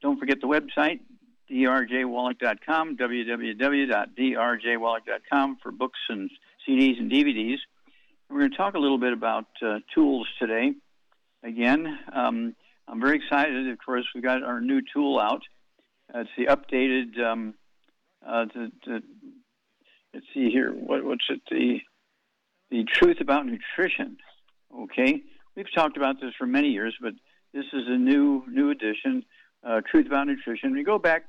Don't forget the website, drjwallach.com, www.drjwallach.com, for books and CDs and DVDs. We're going to talk a little bit about tools today. Again, I'm very excited. Of course, we've got our new tool out. It's the updated, let's see here, what's it, the Truth About Nutrition. Okay, we've talked about this for many years, but this is a new edition. Truth About Nutrition. We go back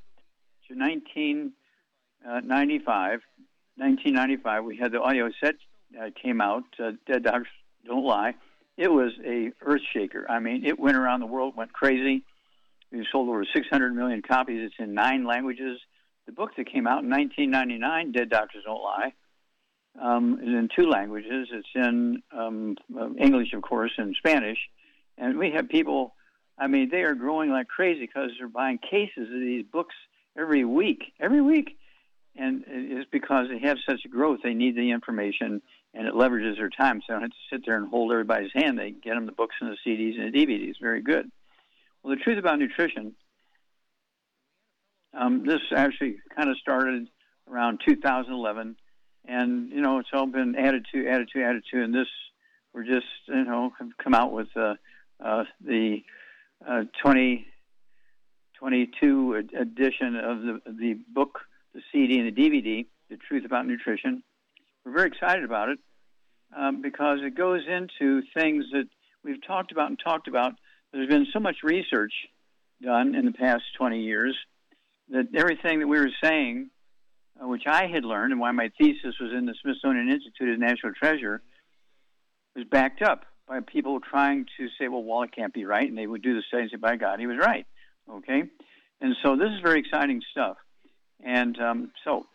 to 1995, we had the audio set came out, Dead Doctors Don't Lie. It was a earth shaker. I mean, it went around the world, went crazy. We've sold over 600 million copies. It's in 9 languages. The book that came out in 1999, Dead Doctors Don't Lie, is in 2 languages. It's in English, of course, and Spanish. And we have people... I mean, they are growing like crazy because they're buying cases of these books every week. And it's because they have such growth, they need the information, and it leverages their time. So they don't have to sit there and hold everybody's hand. They get them the books and the CDs and the DVDs. Very good. Well, the Truth About Nutrition, this actually kind of started around 2011. And, you know, it's all been added to. And this, we're just, you know, come out with the... 2022 edition of the book, the CD, and the DVD, The Truth About Nutrition. We're very excited about it because it goes into things that we've talked about. There's been so much research done in the past 20 years that everything that we were saying, which I had learned and why my thesis was in the Smithsonian Institute of Natural Treasure, was backed up by people trying to say, well, Wallach can't be right, and they would do the study and say, by God, he was right, okay? And so this is very exciting stuff. And so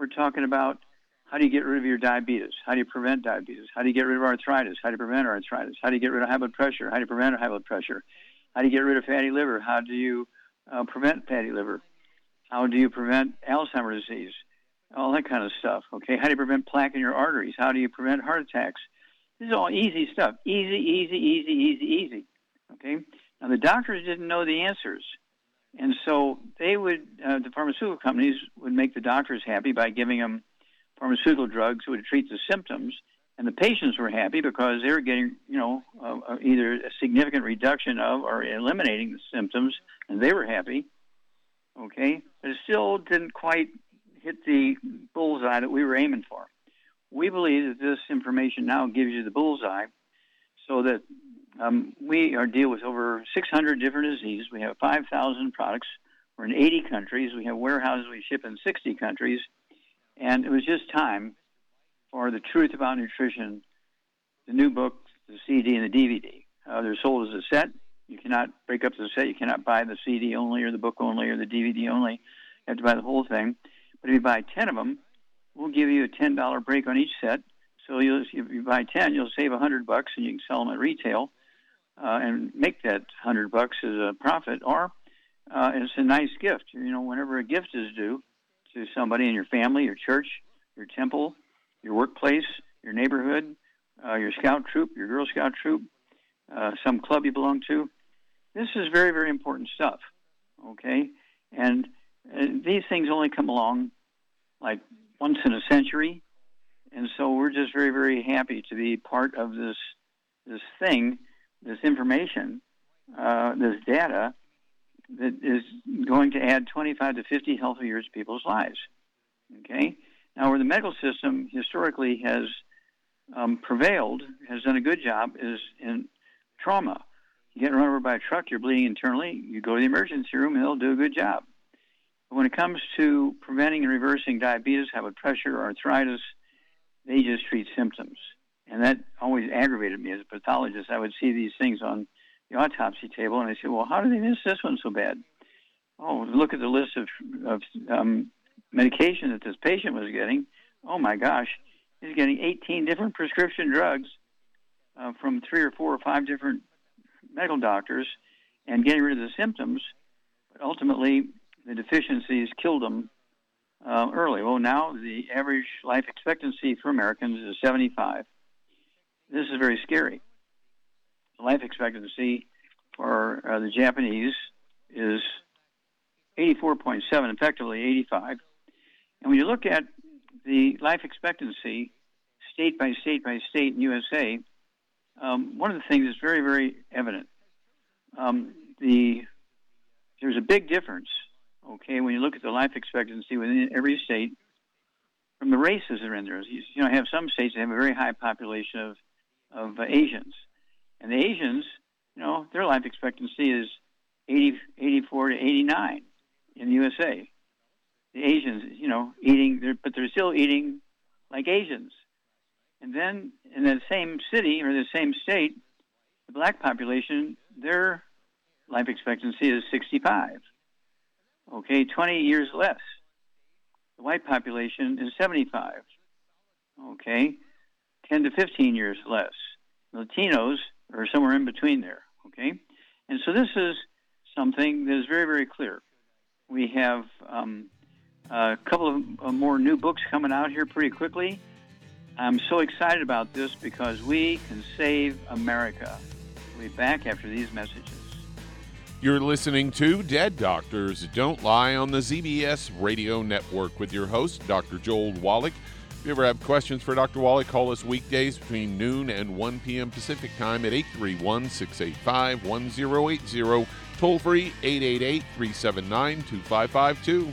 we're talking about how do you get rid of your diabetes? How do you prevent diabetes? How do you get rid of arthritis? How do you prevent arthritis? How do you get rid of high blood pressure? How do you prevent high blood pressure? How do you get rid of fatty liver? How do you prevent fatty liver? How do you prevent Alzheimer's disease? All that kind of stuff, okay? How do you prevent plaque in your arteries? How do you prevent heart attacks? This is all easy stuff. Easy. Okay? Now, the doctors didn't know the answers. And so they would, the pharmaceutical companies would make the doctors happy by giving them pharmaceutical drugs that would treat the symptoms. And the patients were happy because they were getting, you know, either a significant reduction of or eliminating the symptoms. And they were happy. Okay? But it still didn't quite hit the bullseye that we were aiming for. We believe that this information now gives you the bullseye so that we deal with over 600 different diseases. We have 5,000 products. We're in 80 countries. We have warehouses we ship in 60 countries. And it was just time for The Truth About Nutrition, the new book, the CD, and the DVD. They're sold as a set. You cannot break up the set. You cannot buy the CD only or the book only or the DVD only. You have to buy the whole thing. But if you buy 10 of them, we'll give you a $10 break on each set. So if you buy 10, you'll save $100, and you can sell them at retail and make that $100 as a profit. Or it's a nice gift. You know, whenever a gift is due to somebody in your family, your church, your temple, your workplace, your neighborhood, your scout troop, your Girl Scout troop, some club you belong to, this is very, very important stuff, okay? And these things only come along like once in a century, and so we're just very, very happy to be part of this thing this information, this data that is going to add 25 to 50 healthy years to people's lives. Okay? Now, where the medical system historically has prevailed, has done a good job, is in trauma. You get run over by a truck, you're bleeding internally, you go to the emergency room, and they'll do a good job. But when it comes to preventing and reversing diabetes, high blood pressure, arthritis, they just treat symptoms. And that always aggravated me as a pathologist. I would see these things on the autopsy table, and I say, well, how do they miss this one so bad? Oh, look at the list of medication that this patient was getting. Oh, my gosh. He's getting 18 different prescription drugs from 3 or 4 or 5 different medical doctors and getting rid of the symptoms. But ultimately, the deficiencies killed him early. Well, now the average life expectancy for Americans is 75. This is very scary. The life expectancy for the Japanese is 84.7, effectively 85. And when you look at the life expectancy state by state by state in USA, one of the things that's very, very evident, there's a big difference, okay, when you look at the life expectancy within every state from the races that are in there. You know, I have some states that have a very high population of Asians. And the Asians, you know, their life expectancy is 80, 84 to 89 in the USA. The Asians, you know, but they're still eating like Asians. And then in that same city or the same state, the black population, their life expectancy is 65. Okay, 20 years less. The white population is 75. Okay, 10 to 15 years less. Latinos are somewhere in between there. Okay, and so this is something that is very, very clear. We have a couple of more new books coming out here pretty quickly. I'm so excited about this because we can save America. We'll be back after these messages. You're listening to Dead Doctors Don't Lie on the ZBS Radio Network with your host, Dr. Joel Wallach. If you ever have questions for Dr. Wallach, call us weekdays between noon and 1 p.m. Pacific time at 831-685-1080. Toll free, 888-379-2552.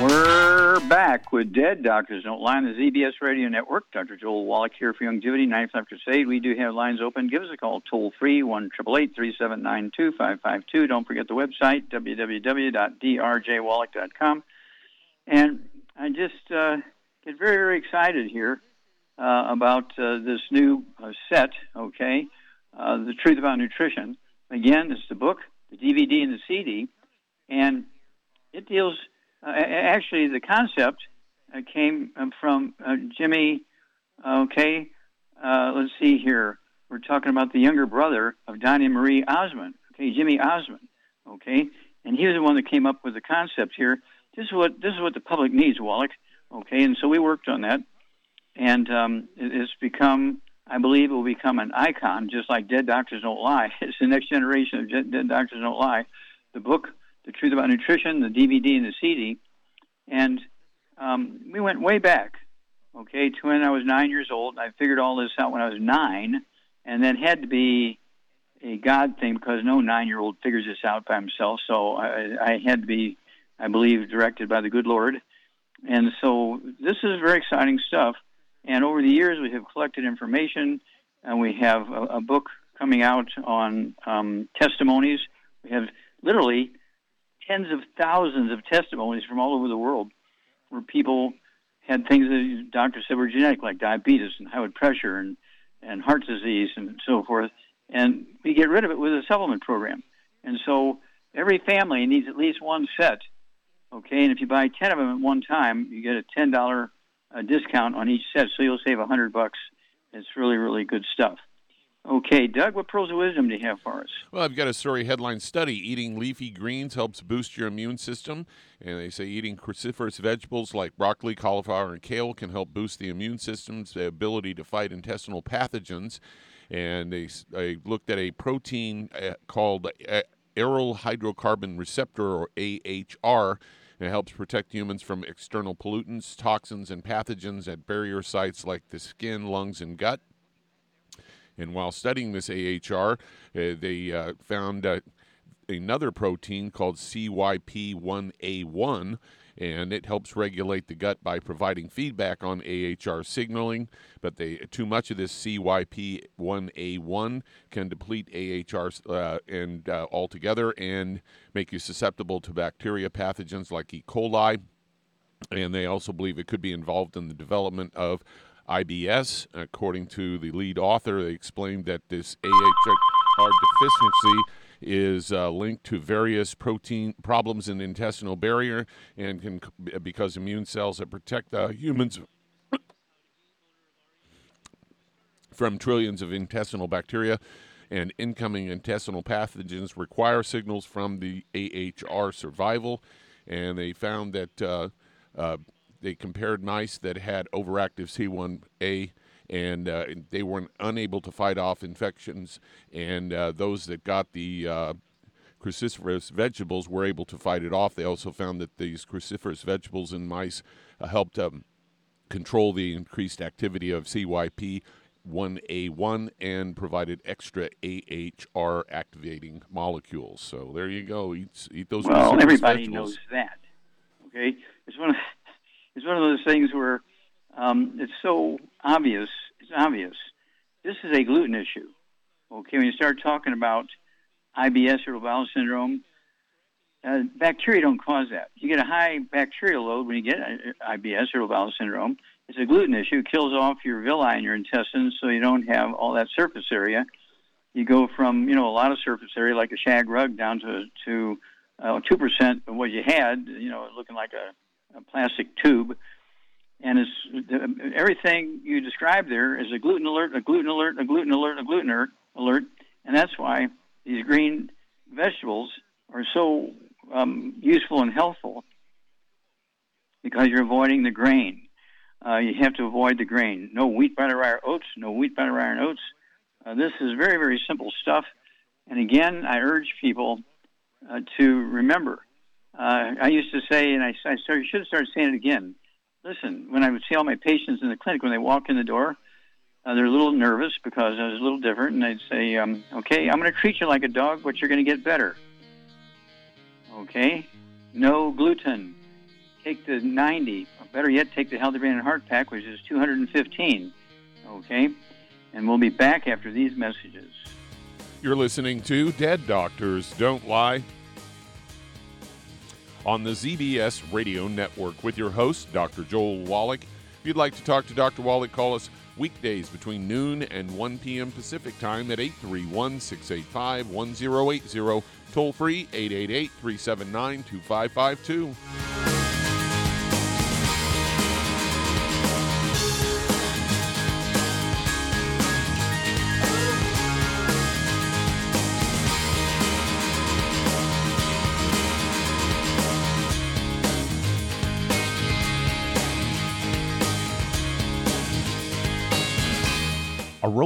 We're are back with Dead Doctors Don't Lie on the ZBS Radio Network. Dr. Joel Wallach here for Youngevity, 95 Crusade. We do have lines open. Give us a call toll-free, 1-888-379-2552. Don't forget the website, www.drjwallach.com. And I just get very, very excited here about this new set, okay, The Truth About Nutrition. Again, it's the book, the DVD, and the CD. And it deals... actually, the concept came from Jimmy, okay, let's see here. We're talking about the younger brother of Donny Marie Osmond, okay, Jimmy Osmond, okay? And he was the one that came up with the concept here. This is what the public needs, Wallach, okay? And so we worked on that, and it's become, I believe it will become an icon, just like Dead Doctors Don't Lie. It's the next generation of Dead Doctors Don't Lie, the book, The Truth About Nutrition, the DVD, and the CD. And we went way back, okay, to when I was 9 years old. I figured all this out when I was nine, and that had to be a God thing because no nine-year-old figures this out by himself. So I had to be, I believe, directed by the good Lord. And so this is very exciting stuff. And over the years, we have collected information, and we have a book coming out on testimonies. We have literally tens of thousands of testimonies from all over the world where people had things that doctors said were genetic, like diabetes and high blood pressure and heart disease and so forth, and we get rid of it with a supplement program. And so every family needs at least one set, okay? And if you buy 10 of them at one time, you get a $10 discount on each set, so you'll save $100. It's really, really good stuff. Okay, Doug, what pearls of wisdom do you have for us? Well, I've got a story headline study. Eating leafy greens helps boost your immune system. And they say eating cruciferous vegetables like broccoli, cauliflower, and kale can help boost the immune system's ability to fight intestinal pathogens. And they looked at a protein called aryl hydrocarbon receptor, or AHR. It helps protect humans from external pollutants, toxins, and pathogens at barrier sites like the skin, lungs, and gut. And while studying this AHR, they found another protein called CYP1A1, and it helps regulate the gut by providing feedback on AHR signaling. But too much of this CYP1A1 can deplete AHR altogether and make you susceptible to bacteria pathogens like E. coli. And they also believe it could be involved in the development of IBS. According to the lead author, they explained that this AHR deficiency is linked to various protein problems in the intestinal barrier, and because immune cells that protect humans from trillions of intestinal bacteria and incoming intestinal pathogens require signals from the AHR survival. And they found that they compared mice that had overactive C1a, and they were unable to fight off infections, and those that got the cruciferous vegetables were able to fight it off. They also found that these cruciferous vegetables in mice helped control the increased activity of CYP1A1 and provided extra AHR activating molecules. So there you go. Eat those cruciferous vegetables. Well, everybody knows that, okay? It's one of those things where it's so obvious. It's obvious. This is a gluten issue. Okay, when you start talking about IBS, irritable bowel syndrome, bacteria don't cause that. You get a high bacterial load when you get IBS, irritable bowel syndrome. It's a gluten issue. It kills off your villi in your intestines, so you don't have all that surface area. You go from, a lot of surface area, like a shag rug, down to 2% of what you had, looking like a plastic tube, and everything you describe there is a gluten alert, a gluten alert, a gluten alert, a gluten alert, and that's why these green vegetables are so useful and helpful, because you're avoiding the grain. You have to avoid the grain. No wheat, butter, rye, oats. No wheat, butter, rye, oats. This is very, very simple stuff, and again, I urge people to remember. I used to say, and I should start saying it again, listen, when I would see all my patients in the clinic, when they walk in the door, they're a little nervous because I was a little different, and I'd say, okay, I'm going to treat you like a dog, but you're going to get better. Okay? No gluten. take the 90. Better yet, take the Healthy Brain and Heart Pack, which is 215. Okay? And we'll be back after these messages. You're listening to Dead Doctors Don't Lie on the ZBS Radio Network with your host, Dr. Joel Wallach. If you'd like to talk to Dr. Wallach, call us weekdays between noon and 1 p.m. Pacific time at 831-685-1080. Toll free, 888-379-2552.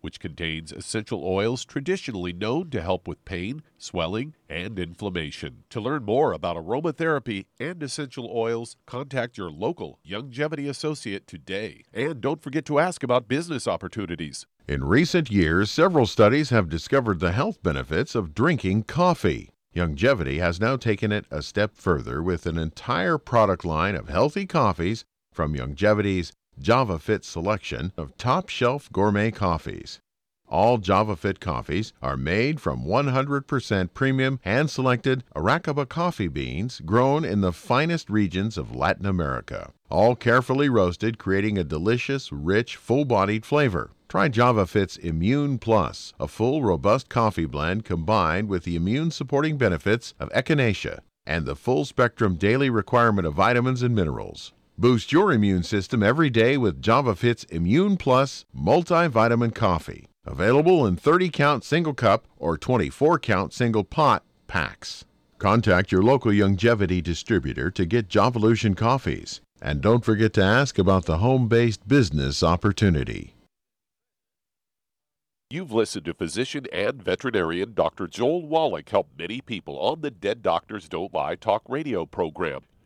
which contains essential oils traditionally known to help with pain, swelling, and inflammation. To learn more about aromatherapy and essential oils, contact your local Youngevity associate today. And don't forget to ask about business opportunities. In recent years, several studies have discovered the health benefits of drinking coffee. Youngevity has now taken it a step further with an entire product line of healthy coffees from Youngevity's JavaFit selection of top-shelf gourmet coffees. All JavaFit coffees are made from 100% premium hand-selected Arakaba coffee beans grown in the finest regions of Latin America. All carefully roasted, creating a delicious, rich, full-bodied flavor. Try JavaFit's Immune Plus, a full, robust coffee blend combined with the immune-supporting benefits of echinacea and the full-spectrum daily requirement of vitamins and minerals. Boost your immune system every day with JavaFit's Immune Plus multivitamin coffee. Available in 30-count single cup or 24-count single pot packs. Contact your local Youngevity distributor to get Javolution coffees. And don't forget to ask about the home-based business opportunity. You've listened to physician and veterinarian Dr. Joel Wallach help many people on the Dead Doctors Don't Lie talk radio program.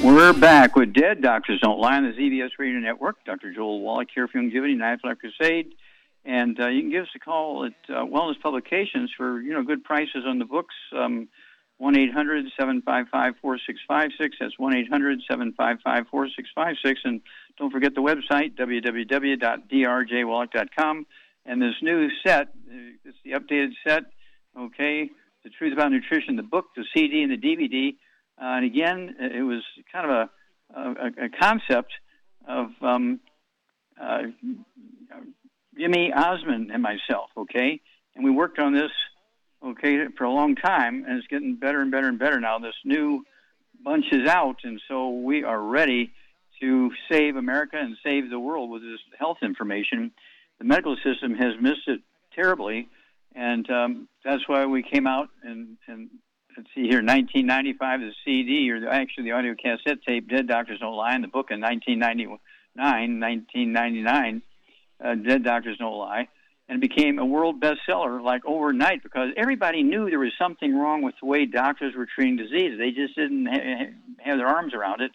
We're back with Dead Doctors Don't Lie on the ZBS Radio Network. Dr. Joel Wallach here from Youngevity, Knife Life Crusade. And you can give us a call at Wellness Publications for, good prices on the books. 1-800-755-4656. That's 1-800-755-4656. And don't forget the website, www.drjwallach.com. And this new set, it's the updated set, okay, The Truth About Nutrition, the book, the CD, and the DVD. And again, it was kind of a concept of Jimmy Osmond and myself, okay? And we worked on this, okay, for a long time, and it's getting better and better and better now. This new bunch is out, and so we are ready to save America and save the world with this health information. The medical system has missed it terribly, and that's why we came out and let's see here, 1995, the CD, or actually the audio cassette tape, Dead Doctors Don't Lie, and the book in 1999, Dead Doctors Don't Lie, and it became a world bestseller like overnight because everybody knew there was something wrong with the way doctors were treating disease. They just didn't have their arms around it.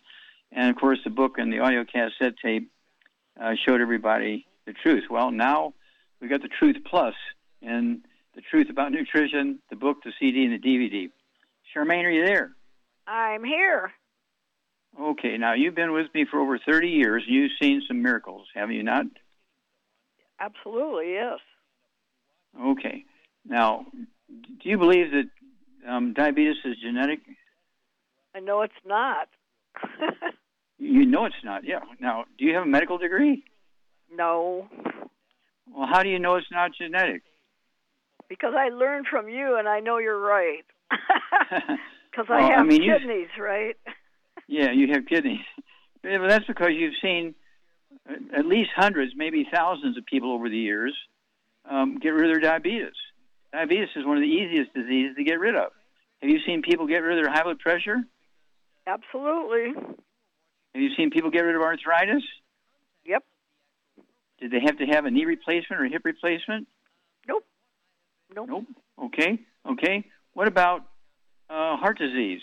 And, of course, the book and the audio cassette tape showed everybody the truth. Well, now we got the Truth Plus and The Truth About Nutrition, the book, the CD, and the DVD. Charmaine, are you there? I'm here. Okay, now you've been with me for over 30 years. You've seen some miracles, have you not? Absolutely, yes. Okay. Now, do you believe that diabetes is genetic? I know it's not. You know it's not, yeah. Now, do you have a medical degree? No. Well, how do you know it's not genetic? Because I learned from you, and I know you're right. Because well, I mean, kidneys, right? Yeah, you have kidneys. But that's because you've seen at least hundreds, maybe thousands of people over the years get rid of their diabetes. Diabetes is one of the easiest diseases to get rid of. Have you seen people get rid of their high blood pressure? Absolutely. Have you seen people get rid of arthritis? Yep. Did they have to have a knee replacement or a hip replacement? Nope. Nope. Okay. What about heart disease?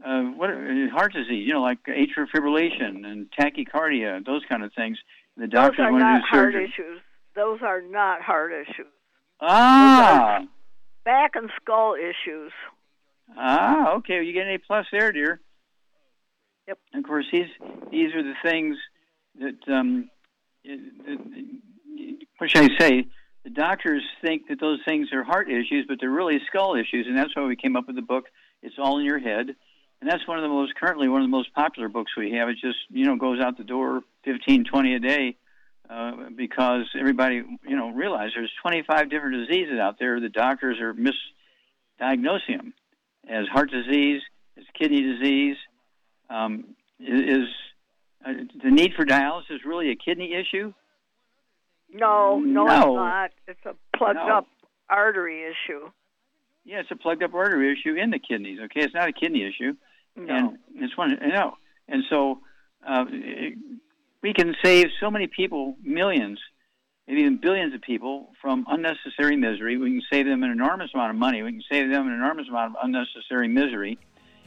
Heart disease? You know, like atrial fibrillation and tachycardia, those kind of things. The doctors want to do surgery. Those are not heart issues. Ah. Back and skull issues. Ah, okay. Well, you get an A+ there, dear. Yep. And of course, these are the things that. What should I say? The doctors think that those things are heart issues, but they're really skull issues, and that's why we came up with the book, It's All in Your Head, and that's currently one of the most popular books we have. It just, goes out the door 15, 20 a day because everybody, realizes there's 25 different diseases out there. The doctors are misdiagnosing them as heart disease, as kidney disease. Is the need for dialysis really a kidney issue? No, it's not. It's a plugged-up artery issue. Yeah, it's a plugged-up artery issue in the kidneys, okay? It's not a kidney issue. No. And it's one, And so we can save so many people, millions, maybe even billions of people from unnecessary misery. We can save them an enormous amount of money. We can save them an enormous amount of unnecessary misery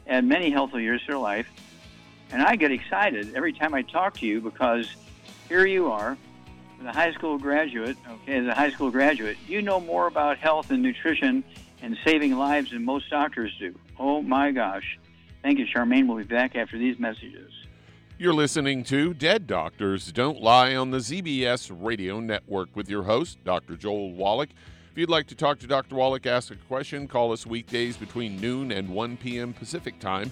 and many healthy years of their life. And I get excited every time I talk to you because here you are, as a high school graduate, you know more about health and nutrition and saving lives than most doctors do. Oh, my gosh. Thank you, Charmaine. We'll be back after these messages. You're listening to Dead Doctors Don't Lie on the ZBS Radio Network with your host, Dr. Joel Wallach. If you'd like to talk to Dr. Wallach, ask a question, call us weekdays between noon and 1 p.m. Pacific time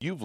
You've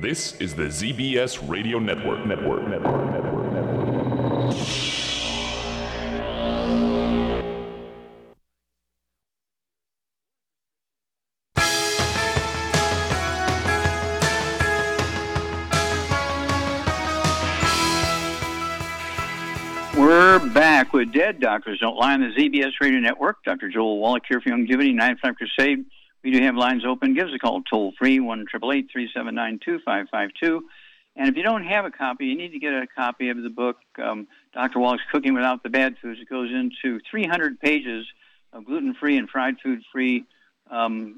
This is the ZBS Radio Network. We're back with Dead Doctors Don't Lie on the ZBS Radio Network. Dr. Joel Wallach here for Youngevity, 95 Crusade. We do have lines open. Give us a call toll-free, 1-888-379-2552. And if you don't have a copy, you need to get a copy of the book, Dr. Wallach's Cooking Without the Bad Foods. It goes into 300 pages of gluten-free and fried food-free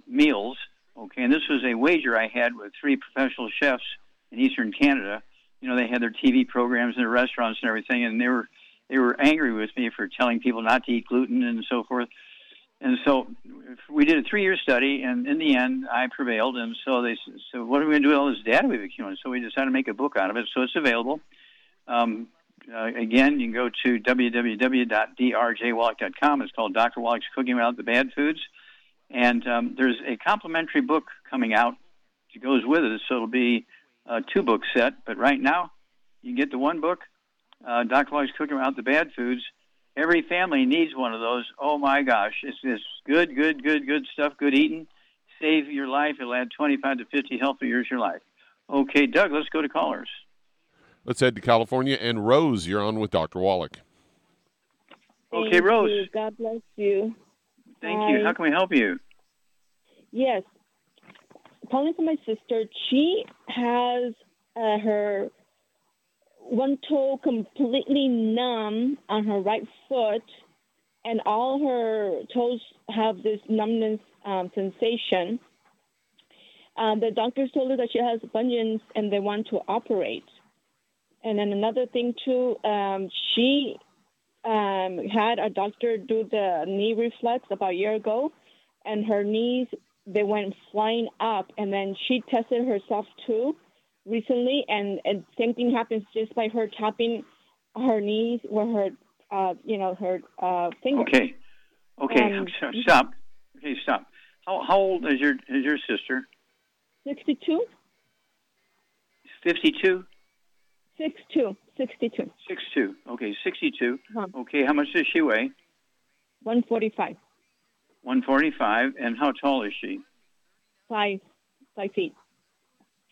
meals. Okay, and this was a wager I had with three professional chefs in Eastern Canada. You know, they had their TV programs and their restaurants and everything, and they were angry with me for telling people not to eat gluten and so forth. And so we did a 3-year study, and in the end, I prevailed. And so they said, what are we going to do with all this data we've accumulated? So we decided to make a book out of it, so it's available. Again, you can go to www.drjwallach.com. It's called Dr. Wallach's Cooking Without the Bad Foods. And there's a complimentary book coming out that goes with it, so it'll be a 2-book set. But right now, you can get the 1 book, Dr. Wallach's Cooking Without the Bad Foods. Every family needs one of those. Oh, my gosh. It's good stuff, good eating. Save your life. It'll add 25 to 50 healthy years to your life. Okay, Doug, let's go to callers. Let's head to California. And, Rose, you're on with Dr. Wallach. Okay, thank Rose. You. God bless you. Thank you. How can we help you? Yes. Calling for my sister. She has her one toe completely numb on her right foot, and all her toes have this numbness sensation. The doctors told her that she has bunions, and they want to operate. And then another thing, too, she had a doctor do the knee reflex about a year ago, and her knees, they went flying up, and then she tested herself, too, recently, and same thing happens just by her tapping her knees or her, her fingers. Okay, stop. Okay, stop. How old is your sister? 62. 52. 62. 62. Okay, 62. Huh. Okay, how much does she weigh? 145. 145. And how tall is she? 5 feet.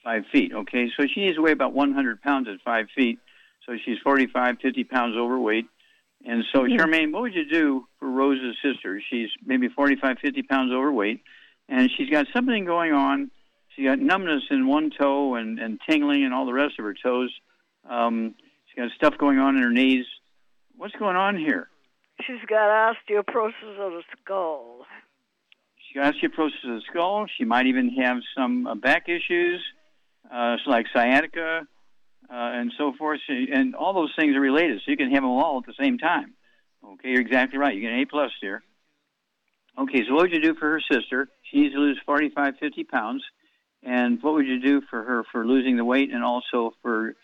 5 feet, okay. So she needs to weigh about 100 pounds at 5 feet. So she's 45, 50 pounds overweight. And so, Charmaine, what would you do for Rose's sister? She's maybe 45, 50 pounds overweight, and she's got something going on. She's got numbness in one toe and tingling in all the rest of her toes. She's got stuff going on in her knees. What's going on here? She's got osteoporosis of the skull. She's got osteoporosis of the skull. She might even have some back issues. Like sciatica, and so forth. And all those things are related, so you can have them all at the same time. Okay, you're exactly right. You get an A-plus there. Okay, so what would you do for her sister? She needs to lose 45, 50 pounds. And what would you do for her for losing the weight and also for...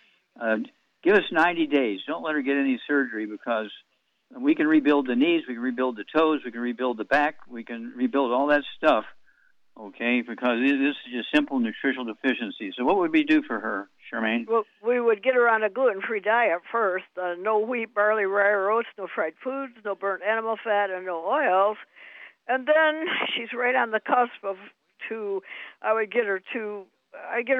give us 90 days. Don't let her get any surgery because we can rebuild the knees. We can rebuild the toes. We can rebuild the back. We can rebuild all that stuff, okay, because this is just simple nutritional deficiency. So what would we do for her, Charmaine? Well, we would get her on a gluten-free diet first. No wheat, barley, rye, or oats, no fried foods, no burnt animal fat, and no oils. And then she's right on the cusp of I get her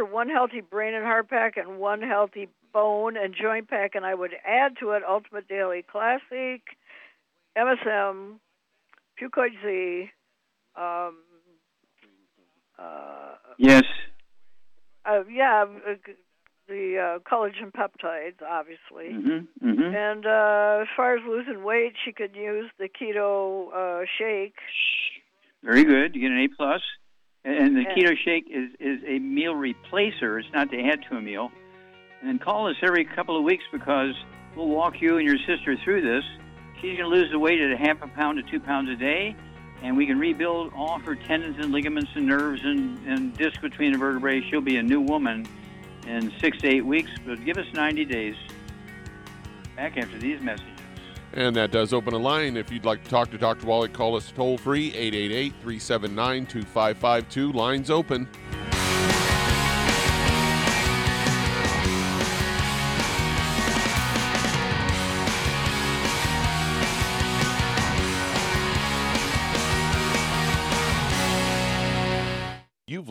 one healthy brain and heart pack and one healthy bone and joint pack, and I would add to it Ultimate Daily Classic, MSM, Fucoid-Z. Yes. The collagen peptides, obviously. Mm-hmm, mm-hmm. And as far as losing weight, she could use the keto shake. Very good. You get an A+. And the keto shake is a meal replacer. It's not to add to a meal. And call us every couple of weeks because we'll walk you and your sister through this. She's going to lose the weight at a half a pound to 2 pounds a day, and we can rebuild all her tendons and ligaments and nerves and discs between the vertebrae. She'll be a new woman in 6 to 8 weeks, but give us 90 days. Back after these messages. And that does open a line. If you'd like to talk to Dr. Wallach, call us toll-free, 888-379-2552. Lines open. You've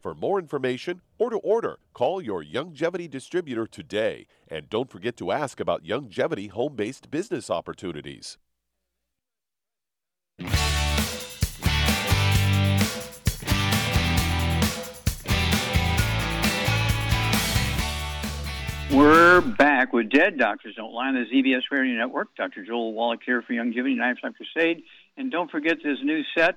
For more information or to order, call your Youngevity distributor today. And don't forget to ask about Youngevity home-based business opportunities. We're back with Dead Doctors Don't Lie on the ZBS Radio Network. Dr. Joel Wallach here for Youngevity, 9 Time Crusade. And don't forget this new set,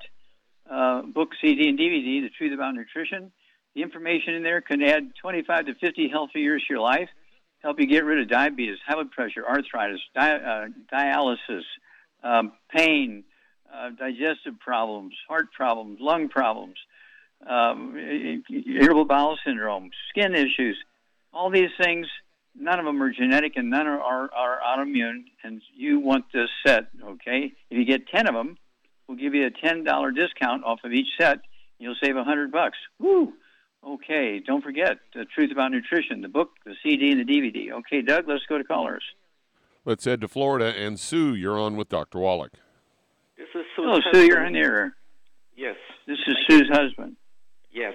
book, CD, and DVD, The Truth About Nutrition. The information in there can add 25 to 50 healthy years to your life, help you get rid of diabetes, high blood pressure, arthritis, dialysis, pain, digestive problems, heart problems, lung problems, irritable bowel syndrome, skin issues. All these things, none of them are genetic and none are autoimmune, and you want this set, okay? If you get 10 of them, we'll give you a $10 discount off of each set, and you'll save $100. Woo! Okay, don't forget The Truth About Nutrition, the book, the CD, and the DVD. Okay, Doug, let's go to callers. Let's head to Florida, and Sue, you're on with Dr. Wallach. This is Sue's husband. Sue, you're on the air. Yes. This is Sue's husband. Yes.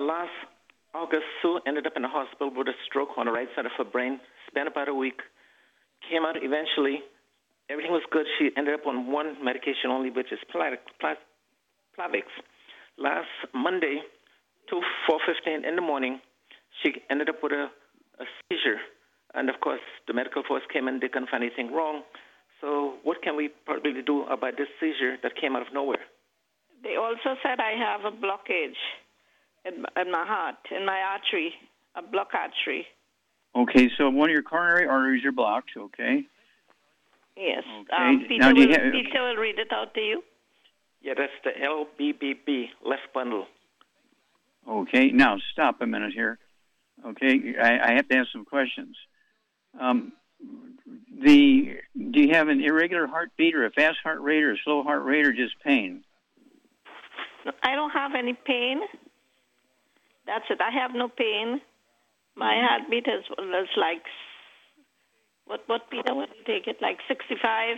Last August, Sue ended up in the hospital with a stroke on the right side of her brain, spent about a week, came out eventually. Everything was good. She ended up on one medication only, which is Plavix. Last Monday, 4:15 in the morning, she ended up with a seizure. And, of course, the medical force came in. They couldn't find anything wrong. So what can we probably do about this seizure that came out of nowhere? They also said I have a blockage in my heart, in my artery, a blocked artery. Okay, so one of your coronary arteries are blocked, okay? Yes. Okay. Peter will read it out to you. Yeah, that's the LBBB, left bundle. Okay, now stop a minute here. Okay, I have to have some questions. Do you have an irregular heartbeat or a fast heart rate or a slow heart rate or just pain? I don't have any pain. That's it. I have no pain. My heartbeat is like, what Peter would take it, like 65?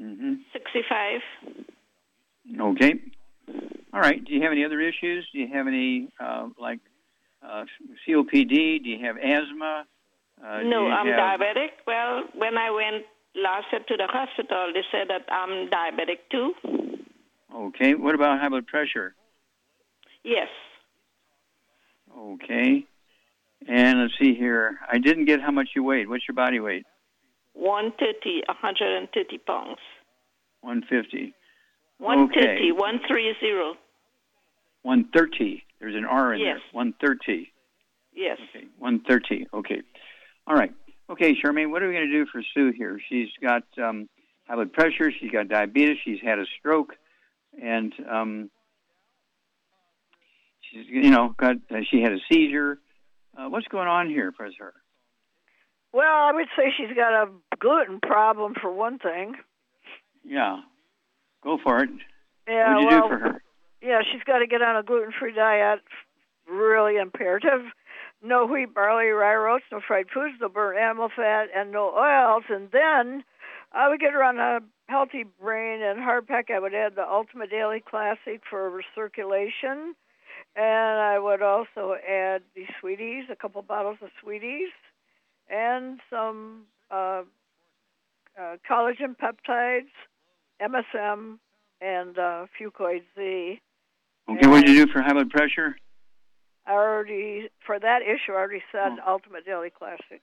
Mm-hmm. 65. Okay. All right. Do you have any other issues? Do you have any, COPD? Do you have asthma? No, I'm diabetic. Well, when I went last year to the hospital, they said that I'm diabetic too. Okay. What about high blood pressure? Yes. Okay. And let's see here. I didn't get how much you weighed. What's your body weight? 130 pounds. 150. 130, okay. 130. 130. There's an R in there. 130. Yes. Okay, 130. Okay. All right. Okay, Charmaine, what are we going to do for Sue here? She's got high blood pressure. She's got diabetes. She's had a stroke. And she's, she had a seizure. What's going on here, Professor? Well, I would say she's got a gluten problem for one thing. Yeah. Go for it. Yeah, what did you do for her? Yeah, she's got to get on a gluten-free diet. Really imperative. No wheat, barley, rye, oats, no fried foods, no burnt animal fat, and no oils. And then I would get her on a Healthy Brain and Heart Pack. I would add the Ultimate Daily Classic for circulation. And I would also add the Sweeties, a couple bottles of Sweeties, and some collagen peptides, MSM, and Fucoid-Z. Okay, what did you do for high blood pressure? I already said Ultimate Daily Classic.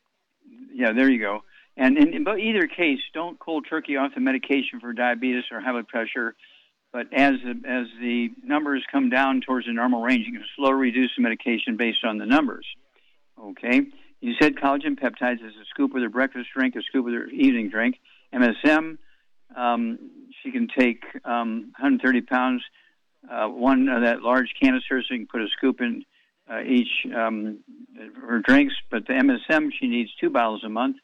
Yeah, there you go. And in either case, don't cold turkey off the medication for diabetes or high blood pressure. But as the numbers come down towards the normal range, you can slowly reduce the medication based on the numbers. Okay. You said collagen peptides is a scoop with her breakfast drink, a scoop with her evening drink. MSM, she can take 130 pounds, one of that large canister, so you can put a scoop in each her drinks. But the MSM, she needs 2 bottles a month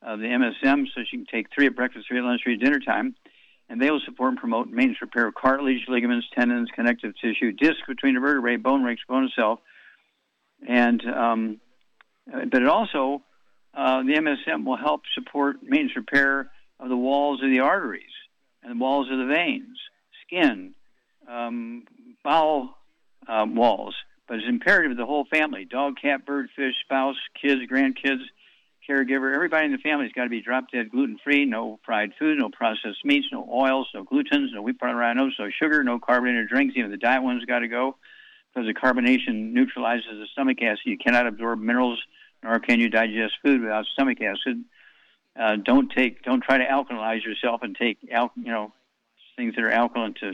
of the MSM, so she can take 3 at breakfast, 3 at lunch, 3 at dinner time. And they will support and promote maintenance repair of cartilage, ligaments, tendons, connective tissue, discs between the vertebrae, bone rings, bone itself. And but it also, the MSM will help support maintenance repair of the walls of the arteries and the walls of the veins, skin, bowel walls. But it's imperative to the whole family, dog, cat, bird, fish, spouse, kids, grandkids, caregiver, everybody in the family's got to be drop-dead gluten-free, no fried food, no processed meats, no oils, no glutens, no wheat, barley, oats, no sugar, no carbonated drinks. Even the diet one's got to go because the carbonation neutralizes the stomach acid. You cannot absorb minerals, nor can you digest food without stomach acid. Don't try to alkalize yourself and take things that are alkaline to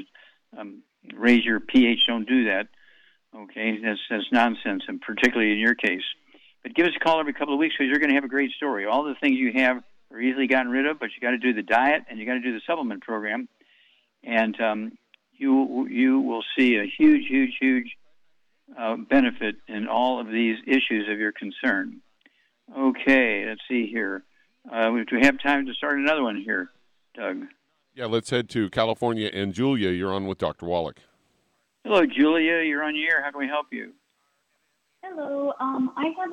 raise your pH. Don't do that. Okay, that's nonsense, and particularly in your case. But give us a call every couple of weeks because you're going to have a great story. All the things you have are easily gotten rid of, but you got to do the diet and you got to do the supplement program, and you will see a huge benefit in all of these issues of your concern. Okay, let's see here. Do we have time to start another one here, Doug? Yeah, let's head to California. And Julia, you're on with Dr. Wallach. Hello, Julia. You're on the air. How can we help you? Hello, I have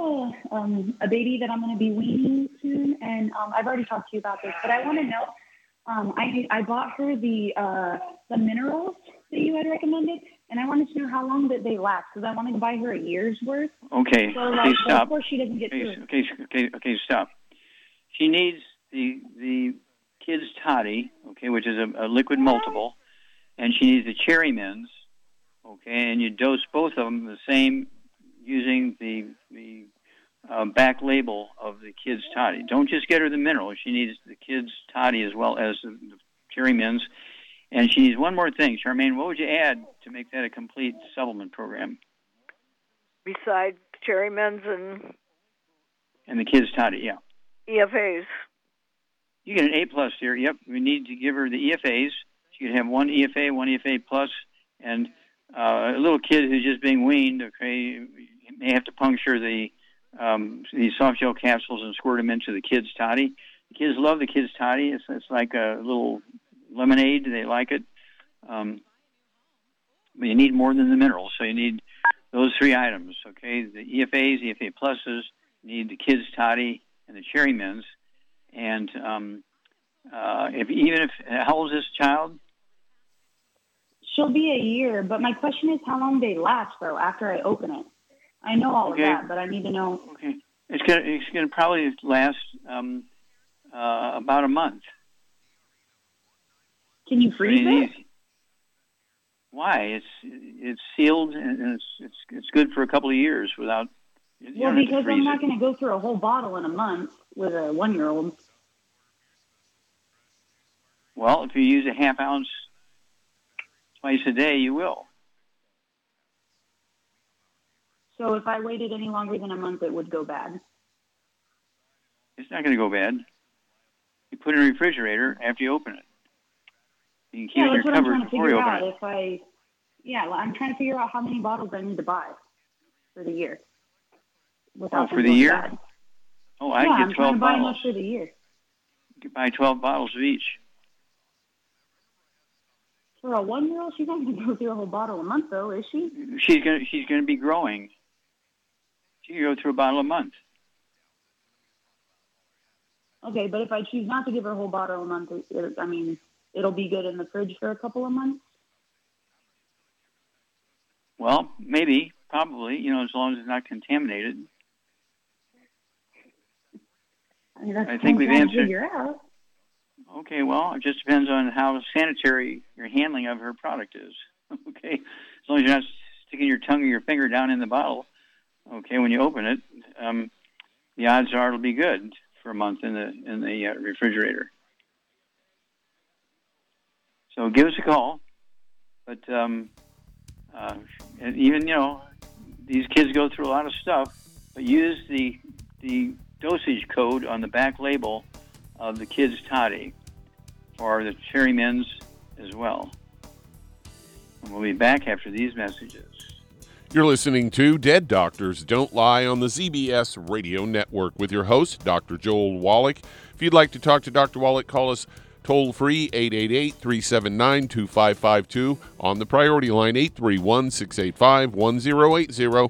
a baby that I'm going to be weaning soon, and I've already talked to you about this, but I want to know, I bought her the minerals that you had recommended, and I wanted to know how long that they last because I wanted to buy her a year's worth. Okay, so, okay, stop. Before she doesn't get through. Okay, stop. She needs the Kids' Toddy, okay, which is a liquid multiple, and she needs the Cherry Mins, okay, and you dose both of them the same using the back label of the Kids' Toddy. Don't just get her the mineral. She needs the Kids' Toddy as well as the Cherry Mins. And she needs one more thing. Charmaine, what would you add to make that a complete supplement program? Besides Cherry Mins and the Kids' Toddy, yeah. EFAs. You get an A+ here. Yep, we need to give her the EFAs. She could have one EFA, one EFA+, and a little kid who's just being weaned, okay, may have to puncture the soft gel capsules and squirt them into the Kids' Toddy. The kids love the Kids' Toddy. It's like a little lemonade. They like it. But you need more than the minerals, so you need those three items, okay? The EFAs, EFA+, need the Kids' Toddy, and the Cherry Mins. And how old is this child? She'll be a year, but my question is how long they last, though, after I open it. I know all of that, but I need to know. Okay. It's gonna probably last about a month. Can you freeze it? Why? It's sealed, and it's good for a couple of years without. Well, because I'm not going to go through a whole bottle in a month with a 1-year-old. Well, if you use a half ounce twice a day, you will. So if I waited any longer than a month, it would go bad. It's not going to go bad. You put it in the refrigerator after you open it. You can keep it in your cupboard before you open it. I'm trying to figure out how many bottles I need to buy for the year. For the year? Bad. Oh, I get 12 bottles. I'm trying to buy enough for the year. You could buy 12 bottles of each. For a 1-year-old, she's not going to go through a whole bottle a month, though, is she? She's going to be growing. She can go through a bottle a month. Okay, but if I choose not to give her a whole bottle a month, it'll be good in the fridge for a couple of months? Well, maybe, probably, as long as it's not contaminated. I think we've answered. Okay, well, it just depends on how sanitary your handling of her product is. Okay, as long as you're not sticking your tongue or your finger down in the bottle, okay, when you open it, the odds are it'll be good for a month in the refrigerator. So give us a call, but and even these kids go through a lot of stuff, but use the dosage code on the back label of the Kids' Toddy for the Cherry Mins as well. And we'll be back after these messages. You're listening to Dead Doctors Don't Lie on the ZBS Radio Network with your host, Dr. Joel Wallach. If you'd like to talk to Dr. Wallach, call us toll-free, 888-379-2552 on the priority line, 831-685-1080.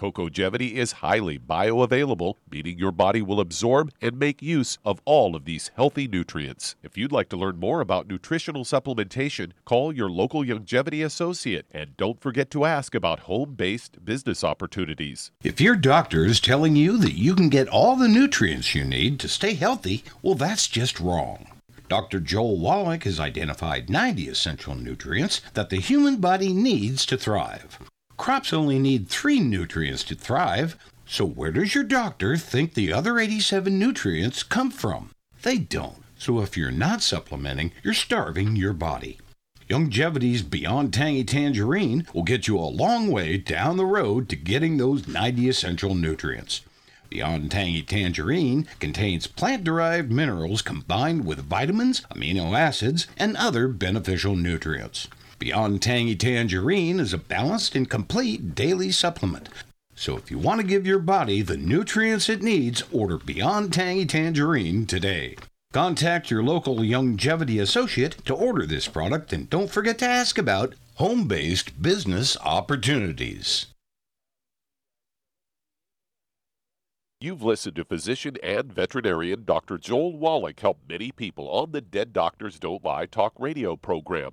CocoGevity is highly bioavailable, meaning your body will absorb and make use of all of these healthy nutrients. If you'd like to learn more about nutritional supplementation, call your local Youngevity associate, and don't forget to ask about home-based business opportunities. If your doctor is telling you that you can get all the nutrients you need to stay healthy, well, that's just wrong. Dr. Joel Wallach has identified 90 essential nutrients that the human body needs to thrive. Crops only need 3 nutrients to thrive, so where does your doctor think the other 87 nutrients come from? They don't. So if you're not supplementing, you're starving your body. Youngevity's Beyond Tangy Tangerine will get you a long way down the road to getting those 90 essential nutrients. Beyond Tangy Tangerine contains plant-derived minerals combined with vitamins, amino acids, and other beneficial nutrients. Beyond Tangy Tangerine is a balanced and complete daily supplement. So if you want to give your body the nutrients it needs, order Beyond Tangy Tangerine today. Contact your local Youngevity associate to order this product, and don't forget to ask about home-based business opportunities. You've listened to physician and veterinarian Dr. Joel Wallach help many people on the Dead Doctors Don't Lie talk radio program.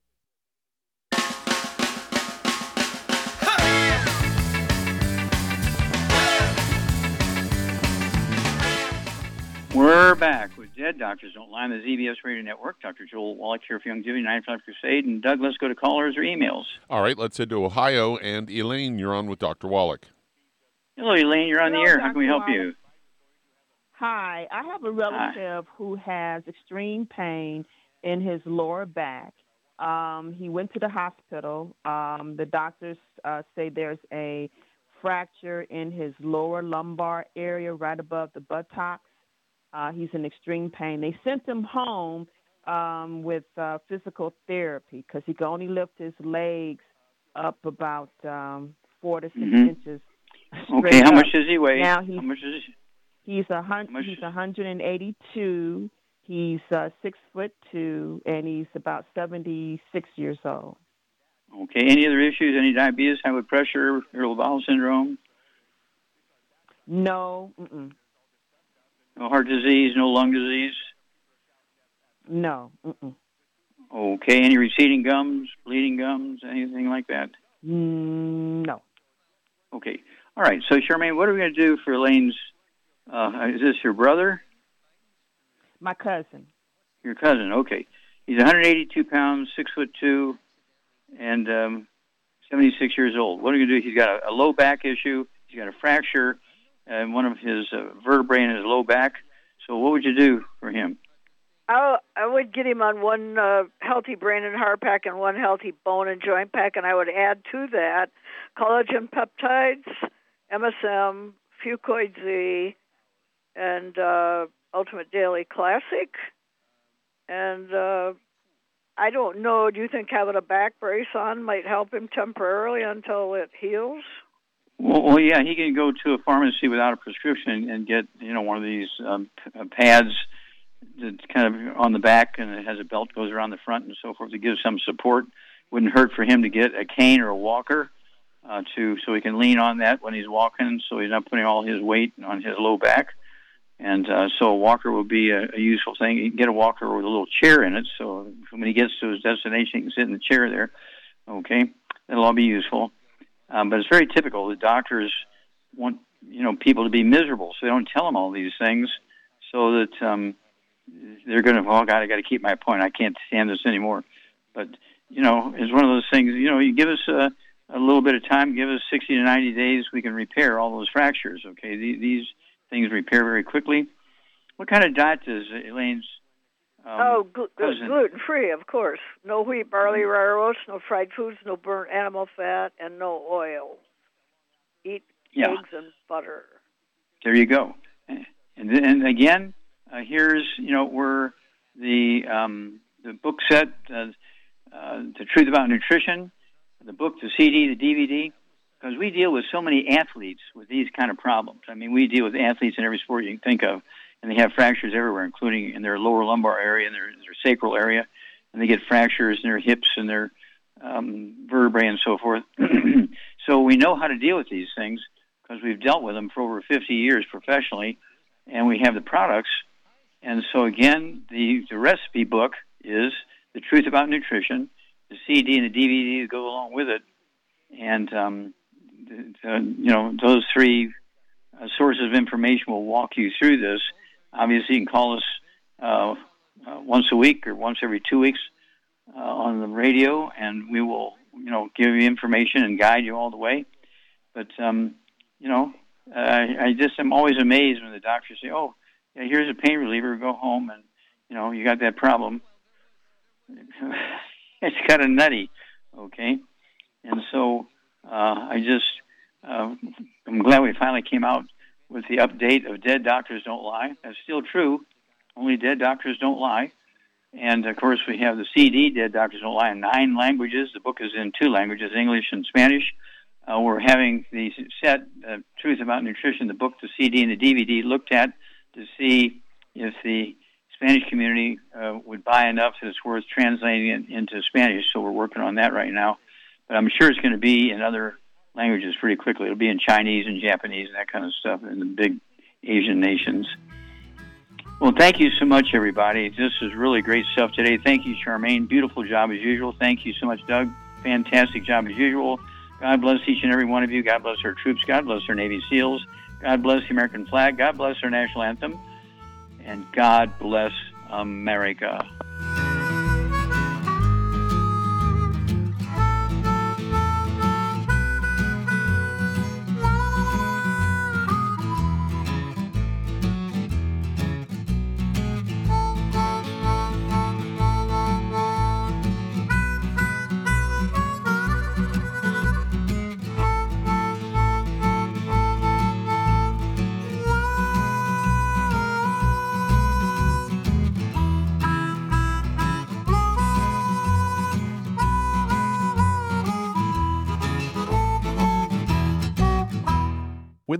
We're back with Dead Doctors Don't Lie on the ZBS Radio Network. Dr. Joel Wallach here for Youngevity 95 Crusade. And Doug, let's go to callers or emails. All right, let's head to Ohio. And Elaine, you're on with Dr. Wallach. Hello, Elaine. You're on the air. Dr. How can we help you? Hi. I have a relative who has extreme pain in his lower back. He went to the hospital. The doctors say there's a fracture in his lower lumbar area right above the buttocks. He's in extreme pain. They sent him home with physical therapy because he can only lift his legs up about 4 to 6 inches. Okay, how much does he weigh? Now he's 182. He's 6'2", and he's about 76 years old. Okay, any other issues? Any diabetes, high blood pressure, irritable bowel syndrome? No, No heart disease, no lung disease? No. Okay, any receding gums, bleeding gums, anything like that? No. Okay. All right, so Charmaine, what are we going to do for Elaine's, is this your brother? My cousin. Your cousin, okay. He's 182 pounds, 6'2", and 76 years old. What are we going to do? He's got a low back issue, he's got a fracture, and one of his vertebrae in his low back. So what would you do for him? I would get him on one Healthy Brain and Heart Pack and one Healthy Bone and Joint Pack, and I would add to that collagen peptides, MSM, Fucoid-Z, and Ultimate Daily Classic. And I don't know, do you think having a back brace on might help him temporarily until it heals? Well, yeah, he can go to a pharmacy without a prescription and get, you know, one of these pads that's kind of on the back and it has a belt that goes around the front and so forth to give some support. Wouldn't hurt for him to get a cane or a walker so he can lean on that when he's walking so he's not putting all his weight on his low back. And so a walker would be a useful thing. You can get a walker with a little chair in it so when he gets to his destination, he can sit in the chair there. Okay, that'll all be useful. But it's very typical that doctors want people to be miserable, so they don't tell them all these things so that they're going to, oh, God, I got to keep my point. I can't stand this anymore. But, you know, it's one of those things, you know, you give us a little bit of time, give us 60 to 90 days, we can repair all those fractures, okay? These things repair very quickly. What kind of diet does Elaine's gluten-free, of course. No wheat, barley, rye, oats, no fried foods, no burnt animal fat, and no oil. Eat eggs and butter. There you go. And again, here's, you know, where the book set, The Truth About Nutrition, the book, the CD, the DVD, because we deal with so many athletes with these kind of problems. I mean, we deal with athletes in every sport you can think of, and they have fractures everywhere, including in their lower lumbar area and their sacral area, and they get fractures in their hips and their vertebrae and so forth. So we know how to deal with these things because we've dealt with them for over 50 years professionally, and we have the products. And so, again, the recipe book is The Truth About Nutrition, the CD and the DVD that go along with it, and, you know, those three sources of information will walk you through this. Obviously, you can call us once a week or once every 2 weeks on the radio, and we will, you know, give you information and guide you all the way. But, you know, I just am always amazed when the doctors say, oh, yeah, here's a pain reliever, go home, and, you know, you got that problem. It's kind of nutty, okay? And so I just, I'm glad we finally came out with the update of Dead Doctors Don't Lie. That's still true. Only Dead Doctors Don't Lie. And, of course, we have the CD, Dead Doctors Don't Lie, in 9 languages. The book is in 2 languages, English and Spanish. We're having the set, Truth About Nutrition, the book, the CD, and the DVD looked at to see if the Spanish community would buy enough that it's worth translating it into Spanish. So we're working on that right now. But I'm sure it's going to be in other languages pretty quickly. It'll be in Chinese and Japanese and that kind of stuff in the big Asian nations. Well, thank you so much, everybody. This is really great stuff today. Thank you, Charmaine. Beautiful job as usual. Thank you so much, Doug. Fantastic job as usual. God bless each and every one of you. God bless our troops. God bless our Navy SEALs. God bless the American flag. God bless our national anthem. And God bless America. When